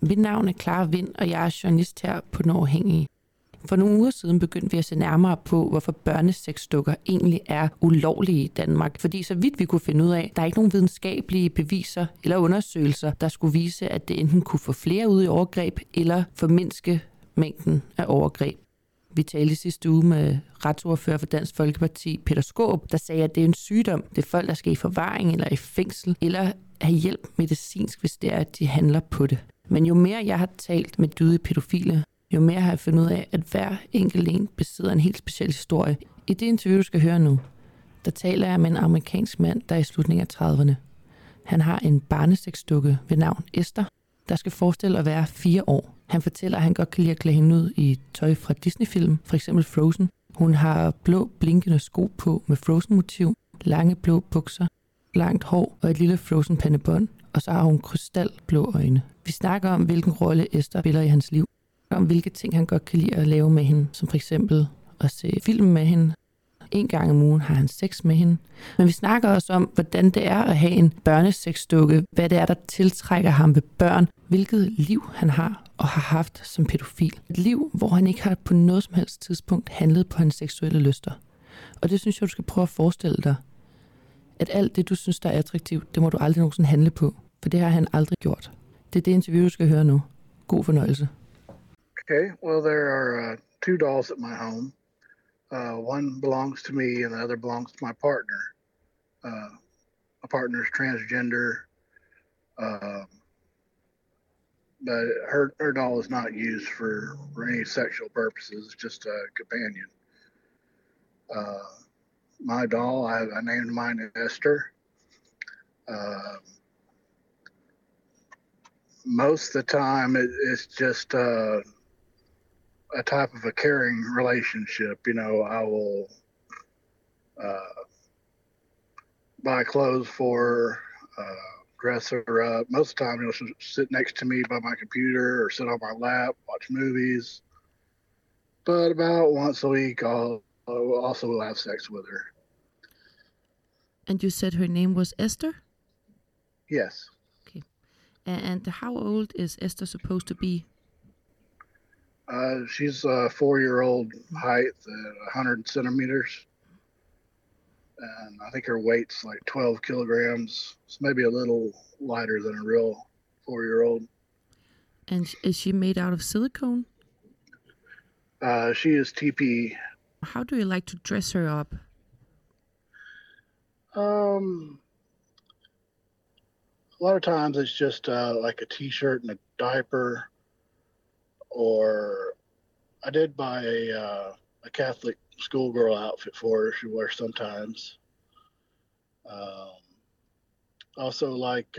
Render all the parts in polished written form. Mit navn er Clara Vind, og jeg er journalist her på Den Uafhængige. For nogle uger siden begyndte vi at se nærmere på, hvorfor børnesexdukker egentlig er ulovlige i Danmark. Fordi så vidt vi kunne finde ud af, der er ikke nogen videnskabelige beviser eller undersøgelser, der skulle vise, at det enten kunne få flere ud i overgreb eller formindske mængden af overgreb. Vi talte sidste uge med retsordfører for Dansk Folkeparti, Peter Skåb, der sagde, at det er en sygdom. Det er folk, der skal i forvaring eller i fængsel, eller have hjælp medicinsk, hvis det er, at de handler på det. Men jo mere jeg har talt med døde pædofile, jo mere har jeg fundet ud af, at hver enkelt en besidder en helt speciel historie. I det interview, du skal høre nu, der taler jeg med en amerikansk mand, der er i slutningen af 30'erne. Han har en barnesexdukke ved navn Esther, der skal forestille at være 4 år. Han fortæller, at han godt kan lide at klæde hende ud i tøj fra Disney-film, f.eks. Frozen. Hun har blå blinkende sko på med Frozen-motiv, lange blå bukser, langt hår og et lille Frozen-pandebånd, og så har hun krystalblå øjne. Vi snakker om, hvilken rolle Esther spiller i hans liv, om hvilke ting han godt kan lide at lave med hende, som f.eks. at se film med hende. 1 gang om ugen har han sex med hende. Men vi snakker også om, hvordan det er at have en børnesexdukke, hvad det er, der tiltrækker ham ved børn, hvilket liv han har og har haft som pædofil. Et liv, hvor han ikke har på noget som helst tidspunkt handlet på hans seksuelle lyster. Og det synes jeg, du skal prøve at forestille dig, at alt det, du synes, der er attraktivt, det må du aldrig nogensinde handle på, for det har han aldrig gjort. Det er det interview, du skal høre nu. God fornøjelse. Okay, well, there are 2 dolls at my home. One belongs to me and the other belongs to my partner. My partner's transgender, but her doll is not used for any sexual purposes. It's just a companion. My doll, I named mine Esther. Most of the time, it's just a type of a caring relationship. You know, I will buy clothes for her, dress her up. Most of the time, you know, she'll sit next to me by my computer or sit on my lap, watch movies. But about once a week, I'll have sex with her. And you said her name was Esther? Yes. Okay. And how old is Esther supposed to be? She's a 4-year-old height, 100 centimeters. And I think her weight's like 12 kilograms. It's maybe a little lighter than a real 4-year-old. And is she made out of silicone? She is TPE. How do you like to dress her up? A lot of times it's just like a t-shirt and a diaper. Or I did buy a Catholic schoolgirl outfit for her. She wears sometimes. Also like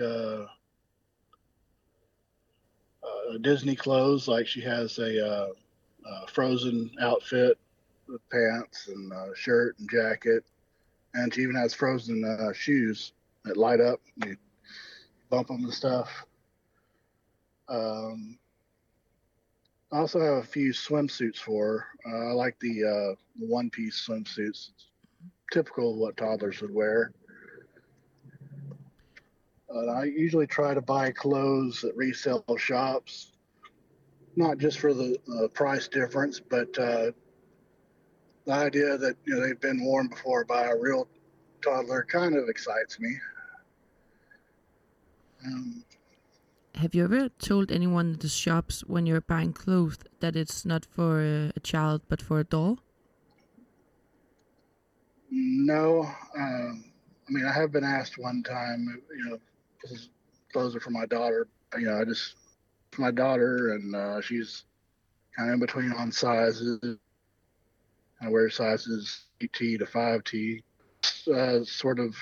Disney clothes. Like she has a Frozen outfit with pants and shirt and jacket. And she even has Frozen shoes that light up. You bump them and stuff. I also have a few swimsuits for her. I like the one-piece swimsuits. It's typical of what toddlers would wear. I usually try to buy clothes at resale shops, not just for the price difference, but the idea that, you know, they've been worn before by a real toddler kind of excites me. Have you ever told anyone at the shops when you're buying clothes that it's not for a child but for a doll? No. I mean, I have been asked one time, you know, this is clothes are for my daughter. You know, for my daughter, and she's kind of in between on sizes. I wear sizes 8T to 5T. Sort of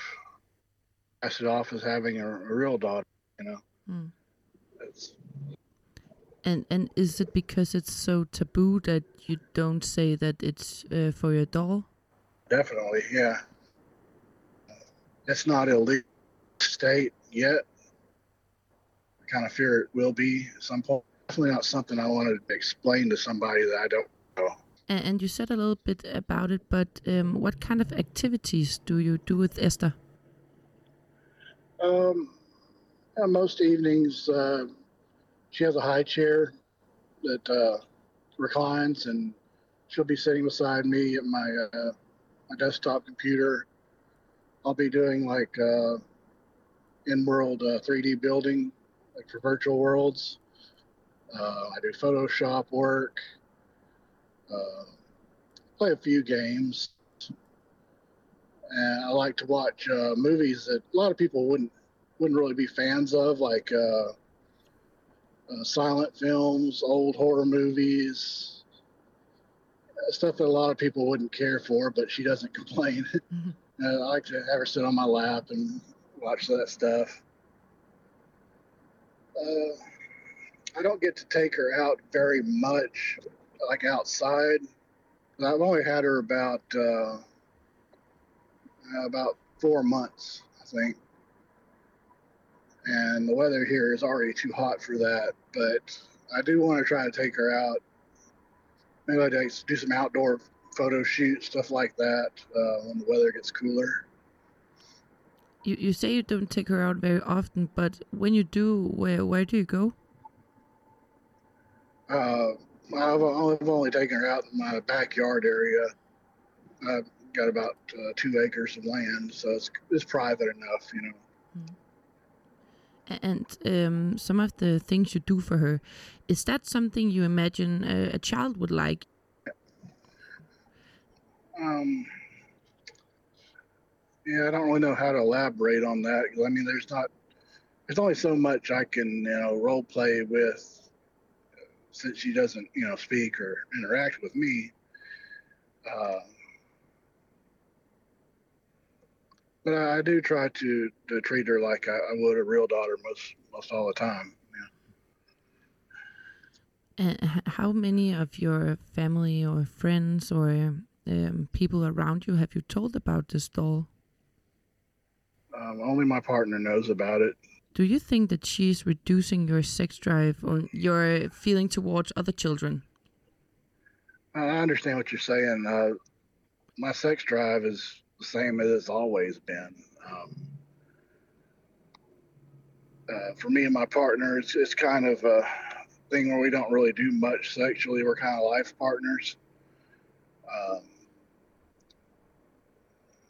passed it off as having a real daughter, you know. Mm. And is it because it's so taboo that you don't say that it's for your doll? Definitely, yeah. It's not a legal state yet. I kind of fear it will be at some point. Definitely not something I wanted to explain to somebody that I don't know. And you said a little bit about it, but what kind of activities do you do with Esther? Most evenings, she has a high chair that reclines, and she'll be sitting beside me at my my desktop computer. I'll be doing like in-world 3D building, like for virtual worlds. I do Photoshop work. Play a few games, and I like to watch movies that a lot of people wouldn't really be fans of, like silent films, old horror movies, stuff that a lot of people wouldn't care for, but she doesn't complain. Mm-hmm. I like to have her sit on my lap and watch that stuff. I don't get to take her out very much, like outside. I've only had her about 4 months, I think. And the weather here is already too hot for that. But I do want to try to take her out. Maybe I do some outdoor photo shoots, stuff like that, when the weather gets cooler. You say you don't take her out very often, but when you do, where do you go? I've only taken her out in my backyard area. I've got about 2 acres of land, so it's private enough, you know. Mm. And some of the things you do for her, is that something you imagine a child would like? Yeah, I don't really know how to elaborate on that. I mean, there's only so much I can, you know, role play with, since she doesn't, you know, speak or interact with me. But I do try to treat her like I would a real daughter most all the time. Yeah. And how many of your family or friends or people around you have you told about this doll? Only my partner knows about it. Do you think that she's reducing your sex drive or your feeling towards other children? I understand what you're saying. My sex drive is the same as it's always been. For me and my partner, it's kind of a thing where we don't really do much sexually. We're kind of life partners.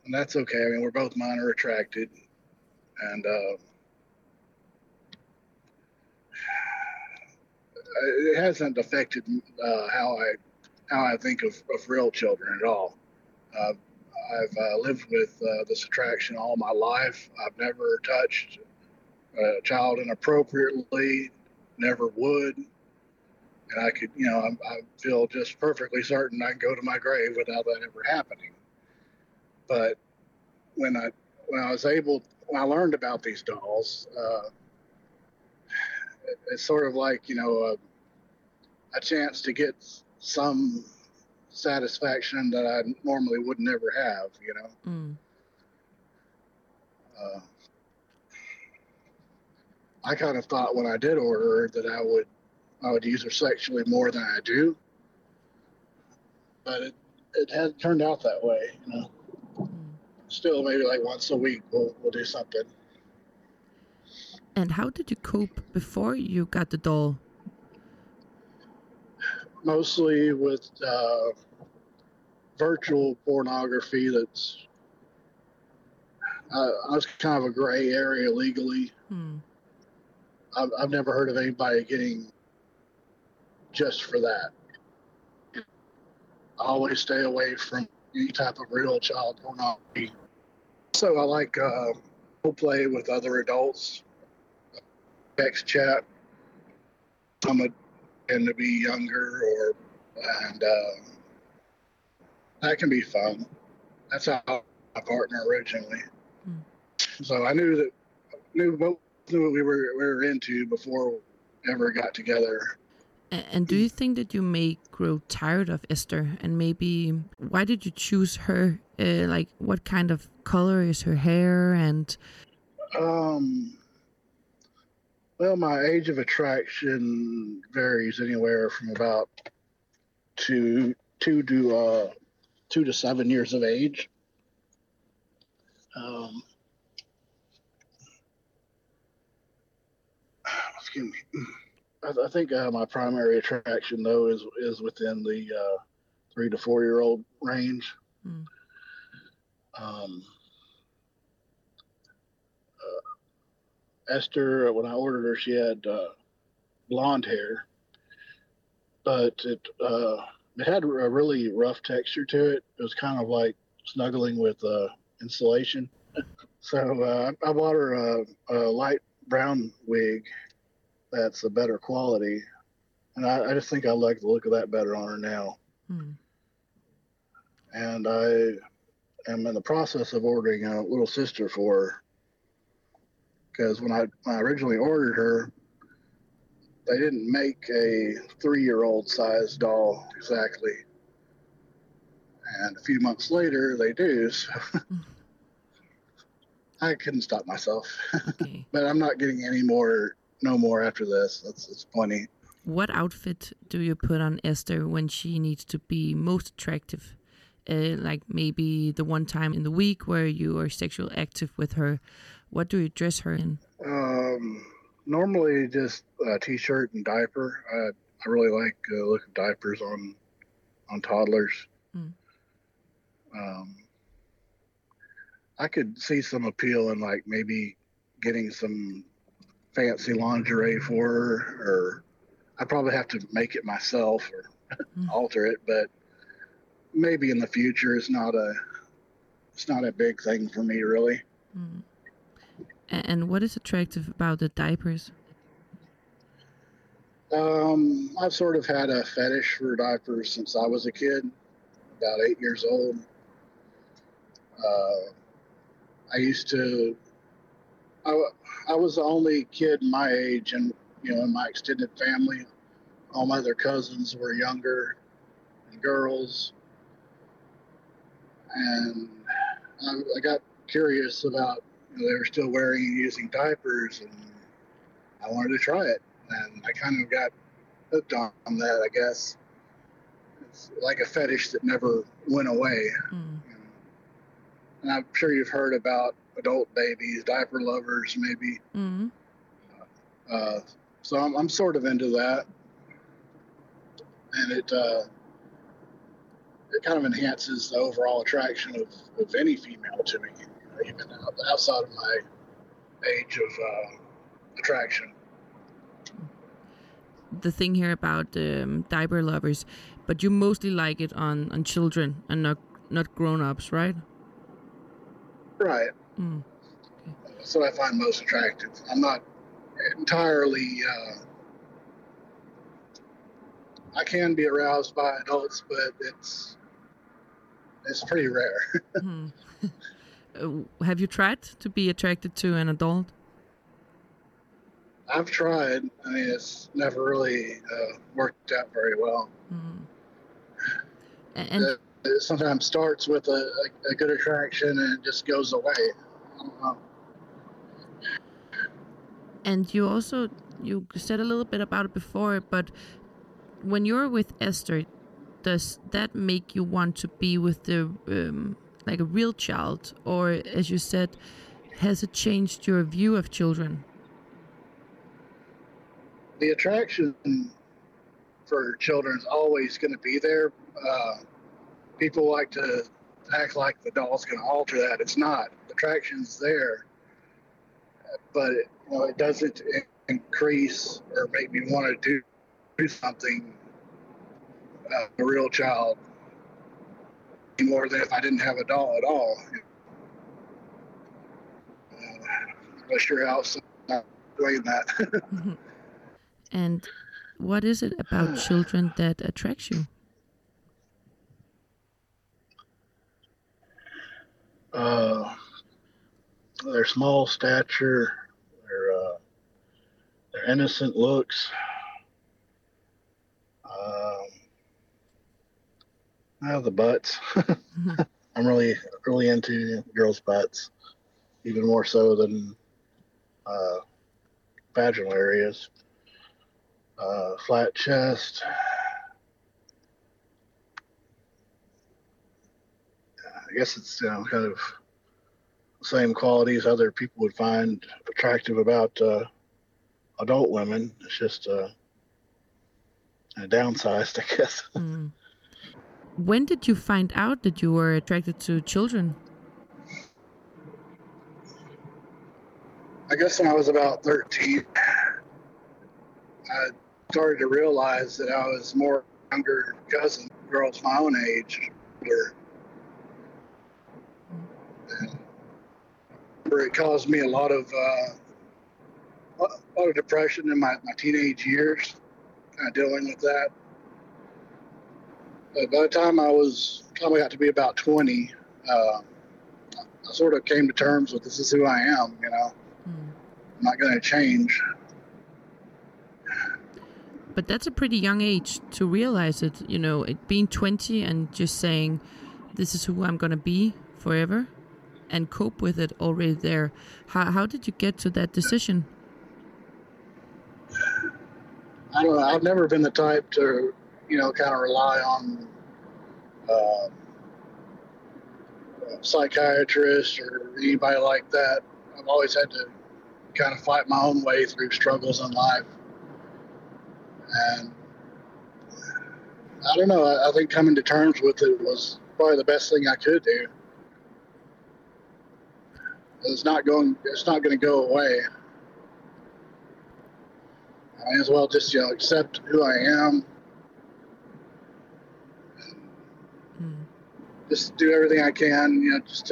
And that's okay. I mean, we're both minor attracted. And... it hasn't affected how I think of real children at all. I've lived with this attraction all my life. I've never touched a child inappropriately, never would. And I could, you know, I feel just perfectly certain I can go to my grave without that ever happening. But when I learned about these dolls, it's sort of like, you know, a chance to get some satisfaction that I normally would never have, you know. Mm. I kind of thought when I did order her that I would use her sexually more than I do, but it hadn't turned out that way, you know. Mm. Still, maybe like once a week we'll do something. And how did you cope before you got the doll? Mostly with virtual pornography. That's I was kind of a gray area legally. Hmm. I've never heard of anybody getting just for that. I always stay away from any type of real child pornography. So I like play with other adults. Text chat. Some tend to be younger, that can be fun. That's how my partner originally. Mm. So I knew what we were into before we ever got together. And do you think that you may grow tired of Esther? And maybe why did you choose her? Like, what kind of color is her hair? And well, my age of attraction varies anywhere from about two to 7 years of age. Excuse me. I think my primary attraction though is within the 3 to 4 year old range. Mm. Esther, when I ordered her, she had blonde hair, but it had a really rough texture to it. It was kind of like snuggling with insulation. So I bought her a light brown wig that's a better quality, and I just think I like the look of that better on her now. Hmm. And I am in the process of ordering a little sister for her, because when I originally ordered her, they didn't make a 3-year-old size doll exactly. And a few months later, they do. So I couldn't stop myself. Okay. But I'm not getting any more, no more after this. It's plenty. What outfit do you put on Esther when she needs to be most attractive? Like maybe the one time in the week where you are sexually active with her. What do you dress her in? Normally just a t-shirt and diaper. I really like the look of diapers on toddlers. Mm. I could see some appeal in like maybe getting some fancy lingerie for her, or I probably have to make it myself or alter it, but maybe in the future it's not a big thing for me really. Mm. And what is attractive about the diapers? I've sort of had a fetish for diapers since I was a kid, about 8 years old. I was the only kid my age, and in my extended family, all my other cousins were younger, and girls. And I got curious about they were still wearing and using diapers, and I wanted to try it. And I kind of got hooked on that, I guess. It's like a fetish that never went away. Mm. And I'm sure you've heard about adult babies, diaper lovers, maybe. Mm. So I'm sort of into that. And it kind of enhances the overall attraction of any female to me, even outside of my age of attraction. The thing here about diaper lovers, but you mostly like it on children and not grown-ups, right? Right. Mm. Okay. That's what I find most attractive. I'm not entirely... I can be aroused by adults, but it's pretty rare. Mm. Have you tried to be attracted to an adult? I've tried. I mean, it's never really worked out very well. Mm. And it sometimes starts with a good attraction and it just goes away. I don't know. And you said a little bit about it before, but when you're with Esther, does that make you want to be with the like a real child, or as you said, has it changed your view of children? The attraction for children is always going to be there. People like to act like the doll's going to alter that. It's not. The attraction's there, but it doesn't increase or make me want to do something a real child more than if I didn't have a doll at all. I'm not sure how I'm not doing that. Mm-hmm. And what is it about children that attracts you? Their small stature, their innocent looks. The butts. I'm really into girls' butts, even more so than vaginal areas. Flat chest. I guess it's kind of the same qualities other people would find attractive about adult women. It's just downsized, I guess. Mm. When did you find out that you were attracted to children? I guess when I was about 13, I started to realize that I was more younger cousin girls my own age. And it caused me a lot of depression in my teenage years, kind of dealing with that. But by the time I was probably got to be about 20, I sort of came to terms with this is who I am, you know. Mm. I'm not going to change. But that's a pretty young age to realize it, you know, it being 20 and just saying, this is who I'm going to be forever, and cope with it already there. How did you get to that decision? I don't know. I've never been the type to, you know, kind of rely on psychiatrists or anybody like that. I've always had to kind of fight my own way through struggles in life. And I don't know, I think coming to terms with it was probably the best thing I could do. It's not going to go away. I may as well just, you know, accept who I am. Mm. Just do everything I can, you know, just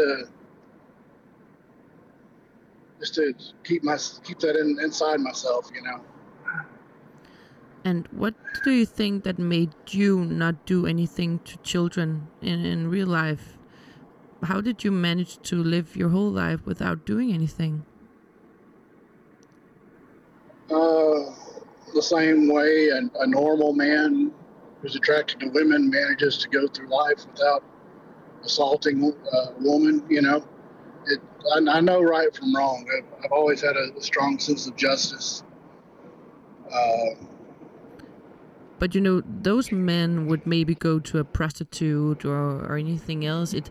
to keep that inside myself, you know. And what do you think that made you not do anything to children in real life? How did you manage to live your whole life without doing anything? The same way a normal man who's attracted to women manages to go through life without assaulting a woman, you know. I know right from wrong. I've always had a strong sense of justice. But, you know, those men would maybe go to a prostitute or anything else. It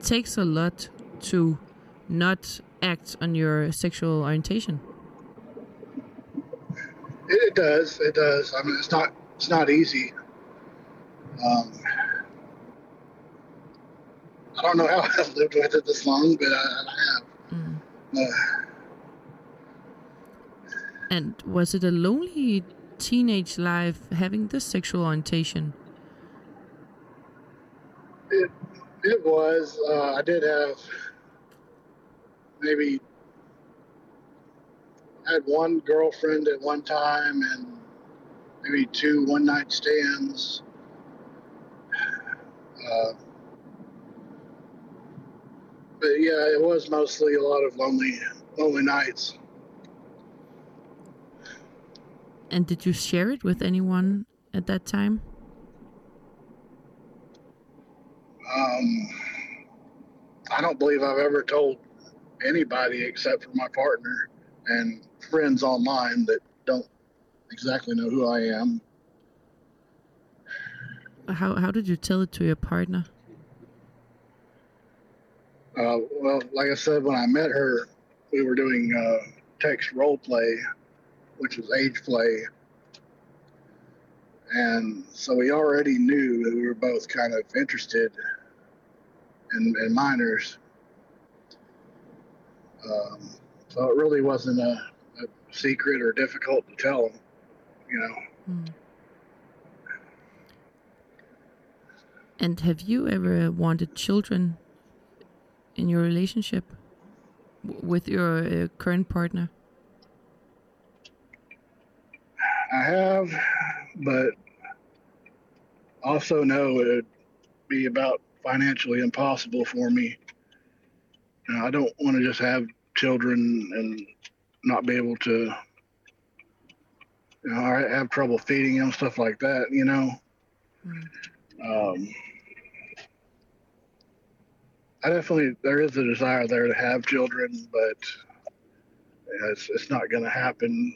takes a lot to not act on your sexual orientation. It does. I mean, it's not easy. I don't know how I've lived with it this long, but I have. Mm. And was it a lonely teenage life having this sexual orientation? It was. I did have maybe had one girlfriend at one time and maybe 2 one-night stands. But yeah, it was mostly a lot of lonely nights. And did you share it with anyone at that time? I don't believe I've ever told anybody except for my partner and friends online that don't exactly know who I am. How did you tell it to your partner? Well, like I said, when I met her, we were doing text role play, which was age play. And so we already knew that we were both kind of interested in minors. So it really wasn't a secret or difficult to tell, you know. Mm. And have you ever wanted children in your relationship with your current partner? I have, but also know it would be about financially impossible for me. You know, I don't want to just have children and not be able to, you know, I have trouble feeding them, stuff like that, you know. I definitely, there is a desire there to have children, but it's not going to happen.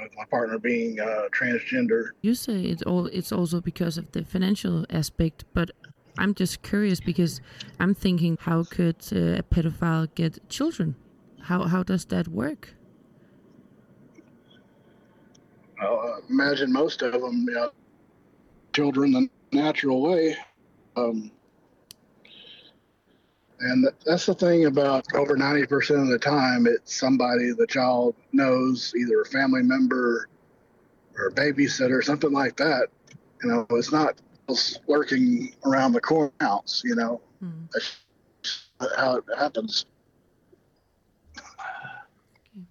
With my partner being transgender. You say it's also because of the financial aspect, but I'm just curious because I'm thinking, how could a pedophile get children? How does that work? I imagine most of them, yeah, children the natural way. And that's the thing about over 90% of the time, it's somebody the child knows, either a family member or a babysitter, something like that. You know, it's not just lurking around the corner house, you know. Mm. That's how it happens. Okay.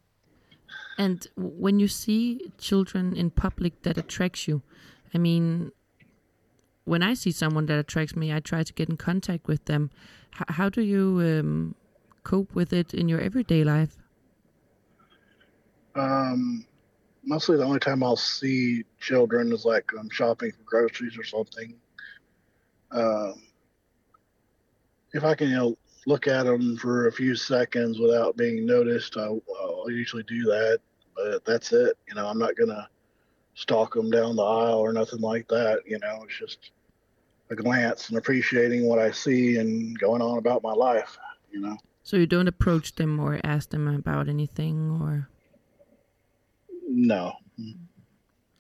And when you see children in public that attracts you, I mean, when I see someone that attracts me, I try to get in contact with them. How do you cope with it in your everyday life? Mostly the only time I'll see children is like I'm shopping for groceries or something. If I can, you know, look at them for a few seconds without being noticed, I'll usually do that. But that's it. You know, I'm not going to stalk them down the aisle or nothing like that. You know, it's just a glance and appreciating what I see and going on about my life, you know. So you don't approach them or ask them about anything or? No.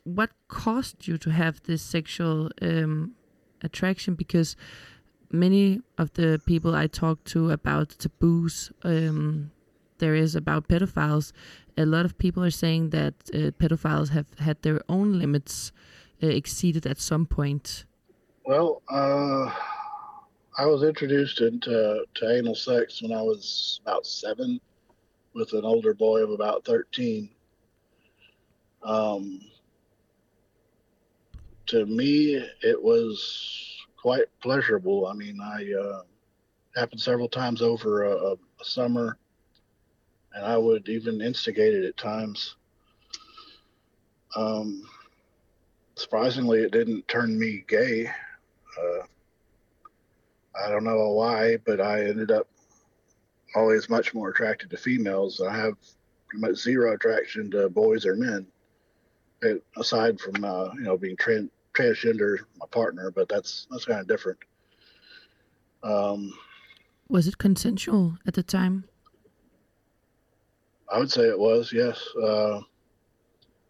What caused you to have this sexual attraction? Because many of the people I talk to about taboos there is about pedophiles, a lot of people are saying that pedophiles have had their own limits exceeded at some point. Well, I was introduced to anal sex when I was about 7 with an older boy of about 13. To me, it was quite pleasurable. I mean, I happened several times over a summer. And I would even instigate it at times. Surprisingly, it didn't turn me gay. I don't know why, but I ended up always much more attracted to females. I have pretty much zero attraction to boys or men, aside from being transgender, my partner. But that's kind of different. Was it consensual at the time? I would say it was, yes.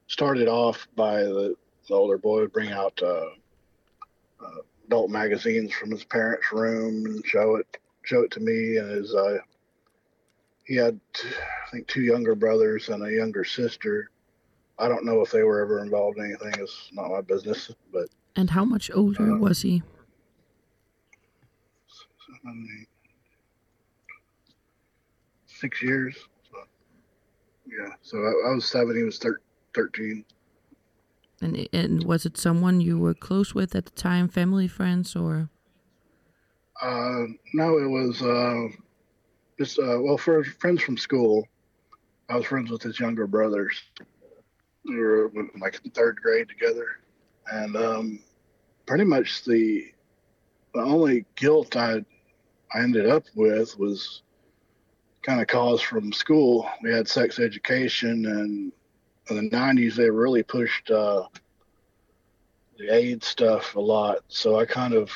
Started off by the older boy would bring out adult magazines from his parents' room and show it to me. And he had, I think, 2 younger brothers and a younger sister. I don't know if they were ever involved in anything. It's not my business. But and how much older was he? I mean, 6 years. Yeah, so I was 7, he was 13. And was it someone you were close with at the time, family, friends, or? No, it was for friends from school. I was friends with his younger brothers. We were like in 3rd grade together. And pretty much the only guilt I ended up with was kind of caused from school. We had sex education, and in the 90s, they really pushed the AIDS stuff a lot. So I kind of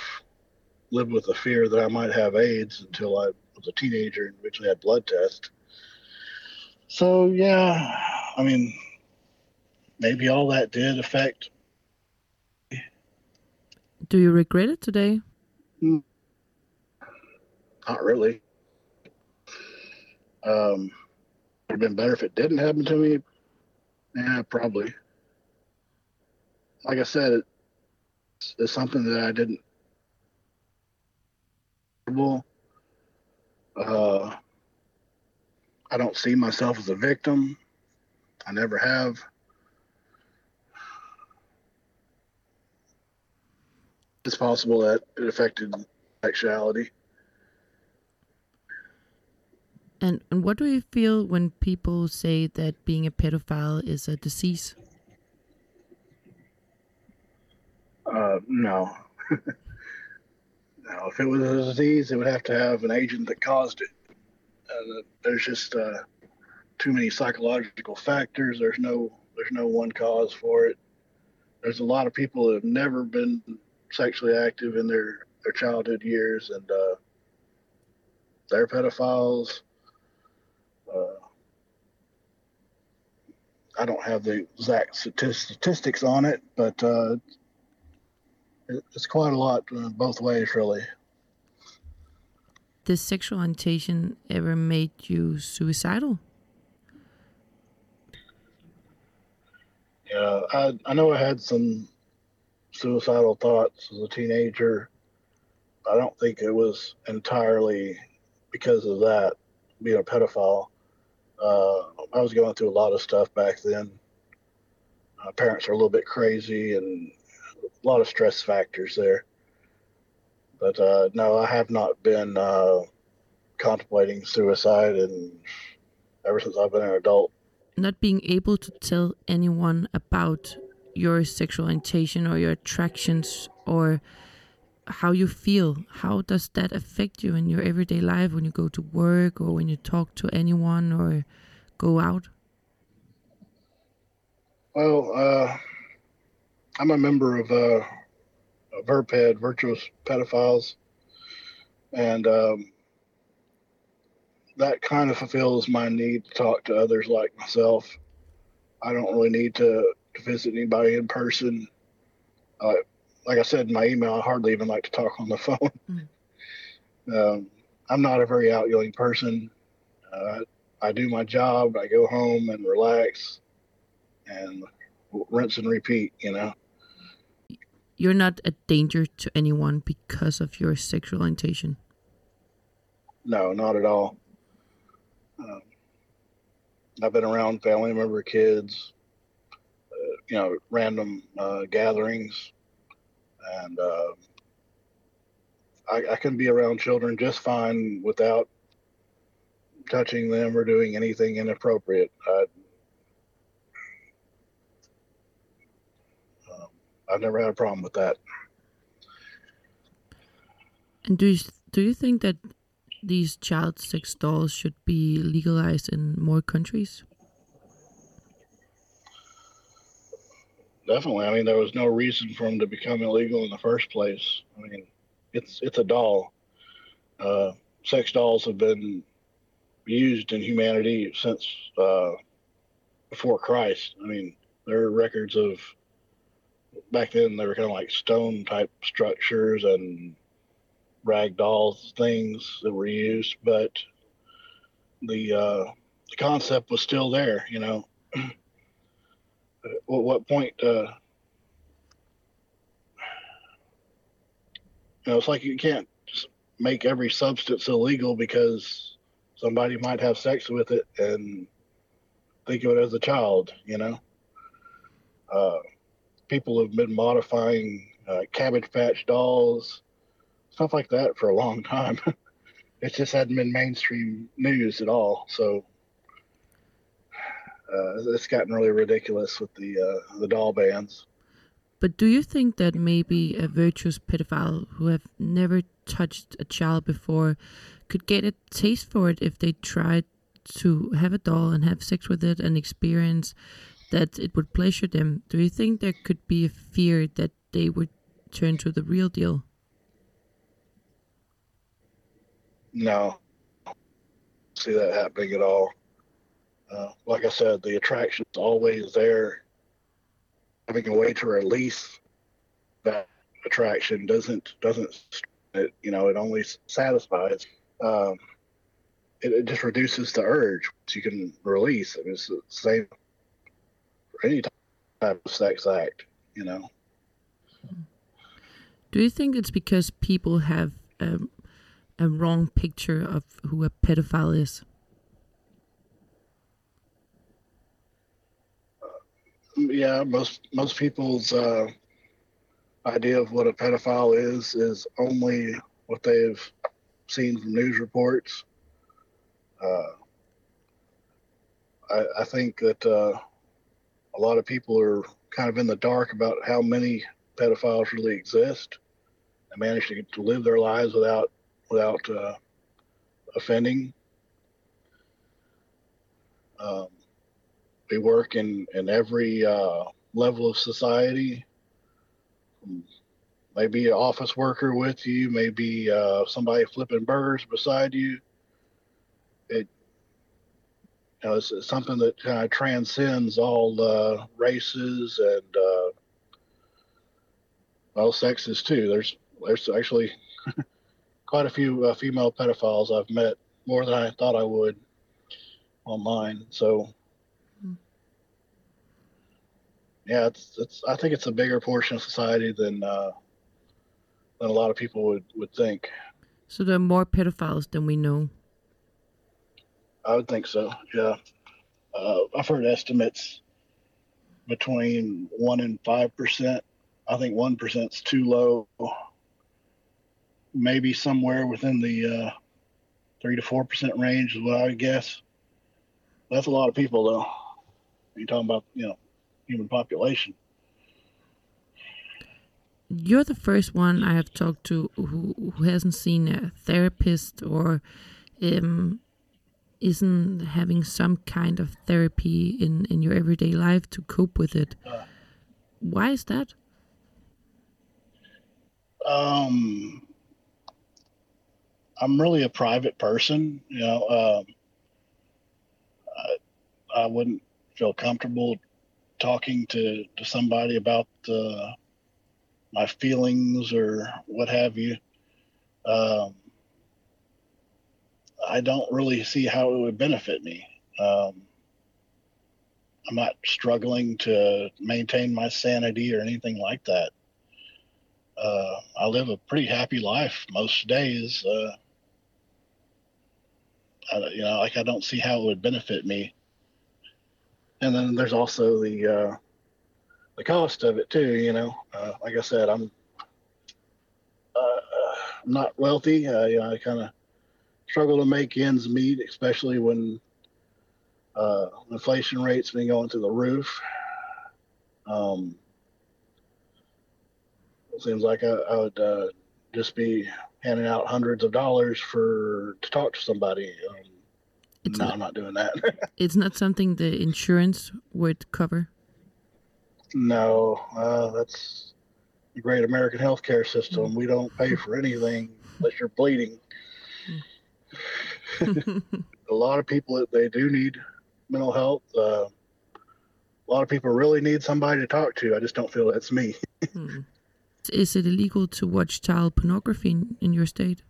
lived with the fear that I might have AIDS until I was a teenager and eventually had blood tests. So, yeah, I mean, maybe all that did affect. Do you regret it today? Not really. It would have been better if it didn't happen to me. Yeah, probably. Like I said, it's something that I didn't. I don't see myself as a victim. I never have. It's possible that it affected sexuality. And what do you feel when people say that being a pedophile is a disease? No. No, if it was a disease, it would have to have an agent that caused it. There's just too many psychological factors. There's no one cause for it. There's a lot of people that have never been sexually active in their childhood years, and they're pedophiles. I don't have the exact statistics on it, but it's quite a lot both ways, really. Did sexual orientation ever made you suicidal? Yeah, I know I had some suicidal thoughts as a teenager. I don't think it was entirely because of that, being a pedophile. I was going through a lot of stuff back then. My parents were a little bit crazy and a lot of stress factors there. But no, I have not been contemplating suicide and ever since I've been an adult. Not being able to tell anyone about your sexual orientation or your attractions or how you feel, how does that affect you in your everyday life when you go to work or when you talk to anyone or go out? Well, I'm a member of VirPed, Virtuous Pedophiles, and that kind of fulfills my need to talk to others like myself. I don't really need to visit anybody in person. Like I said in my email, I hardly even like to talk on the phone. I'm not a very outgoing person. I do my job, I go home and relax and rinse and repeat, you know. You're not a danger to anyone because of your sexual orientation? No, not at all. I've been around family member kids, you know, random gatherings. And I can be around children just fine without touching them or doing anything inappropriate. I've never had a problem with that. And do you think that these child sex dolls should be legalized in more countries? Definitely. I mean, there was no reason for them to become illegal in the first place. I mean, it's a doll. Sex dolls have been used in humanity since before Christ. I mean, there are records of back then they were kind of like stone type structures and rag dolls, things that were used, but the concept was still there, you know. At what point, you know, it's like you can't just make every substance illegal because somebody might have sex with it and think of it as a child, you know. People have been modifying Cabbage Patch dolls, stuff like that for a long time. It just hadn't been mainstream news at all, so... it's gotten really ridiculous with the doll bans. But do you think that maybe a virtuous pedophile who have never touched a child before could get a taste for it if they tried to have a doll and have sex with it and experience that it would pleasure them? Do you think there could be a fear that they would turn to the real deal? No. I don't see that happening at all. Like I said, the attraction's always there. Having a way to release that attraction doesn't you know, it only satisfies. It just reduces the urge, which you can release. I mean, it's the same for any type of sex act, you know. Do you think it's because people have a wrong picture of who a pedophile is? Yeah, most people's idea of what a pedophile is only what they've seen from news reports. I think that a lot of people are kind of in the dark about how many pedophiles really exist and manage to live their lives without offending. We work in every level of society. Maybe an office worker with you, maybe somebody flipping burgers beside you. It You know, it's something that kind of transcends all races and well, sexes too. There's actually quite a few female pedophiles I've met, more than I thought I would online. So yeah, it's I think it's a bigger portion of society than a lot of people would think. So there are more pedophiles than we know. I would think so, yeah. I've heard estimates between 1 and 5%. I think 1% is too low. Maybe somewhere within the 3 to 4% range is what I would guess. That's a lot of people, though. You're talking about, you know, human population. You're the first one I have talked to who hasn't seen a therapist or isn't having some kind of therapy in your everyday life to cope with it. Why is that? I'm really a private person. You know, I wouldn't feel comfortable talking to somebody about my feelings or what have you. I don't really see how it would benefit me. I'm not struggling to maintain my sanity or anything like that. I live a pretty happy life most days. I don't see how it would benefit me. And then there's also the cost of it too. You know, like I said, I'm not wealthy. I kind of struggle to make ends meet, especially when inflation rates been going through the roof. It seems like I would just be handing out hundreds of dollars to talk to somebody. I'm not doing that. It's not something the insurance would cover? No, that's the great American healthcare system. Mm-hmm. We don't pay for anything unless you're bleeding. A lot of people, they do need mental health. A lot of people really need somebody to talk to. I just don't feel that's me. Mm-hmm. Is it illegal to watch child pornography in your state?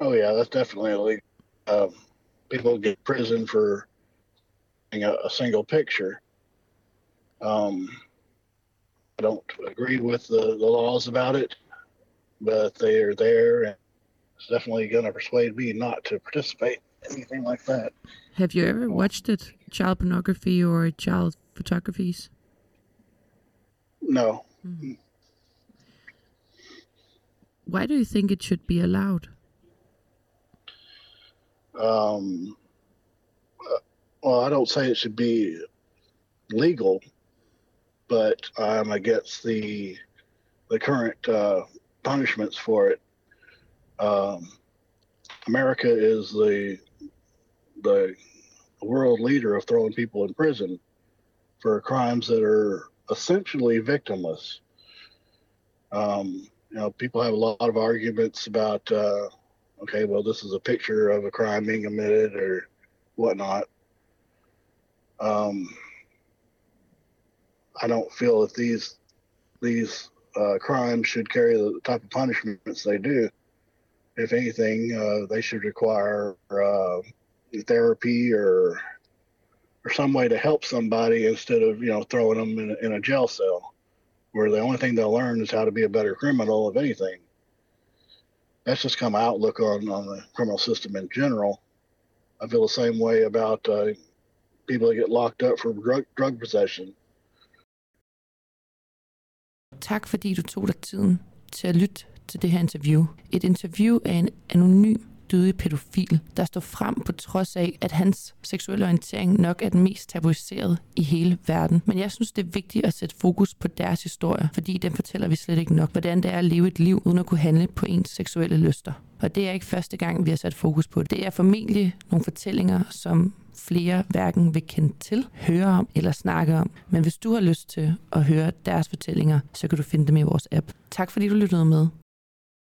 Oh yeah, that's definitely illegal. People get prison for a single picture. I don't agree with the laws about it, but they are there, and it's definitely going to persuade me not to participate in anything like that. Have you ever watched it, child pornography or child photographies? No. Mm-hmm. Why do you think it should be allowed? Well, I don't say it should be legal, but I'm against the current punishments for it. America is the world leader of throwing people in prison for crimes that are essentially victimless. You know, people have a lot of arguments about, okay, well, this is a picture of a crime being committed or whatnot. I don't feel that these crimes should carry the type of punishments they do. If anything, they should require therapy or some way to help somebody instead of, you know, throwing them in a jail cell where the only thing they'll learn is how to be a better criminal, if anything. That's just kind of my outlook on the criminal system in general. I feel the same way about people that get locked up for drug possession. Tak fordi du tog dig tiden til at lytte til det her interview. Et interview af en anonym døde pædofil, der står frem på trods af, at hans seksuelle orientering nok er den mest tabuiserede i hele verden. Men jeg synes, det er vigtigt at sætte fokus på deres historie, fordi den fortæller vi slet ikke nok, hvordan det er at leve et liv uden at kunne handle på ens seksuelle lyster. Og det er ikke første gang, vi har sat fokus på det. Det er formentlig nogle fortællinger, som flere hverken vil kende til, høre om eller snakke om. Men hvis du har lyst til at høre deres fortællinger, så kan du finde dem i vores app. Tak fordi du lyttede med.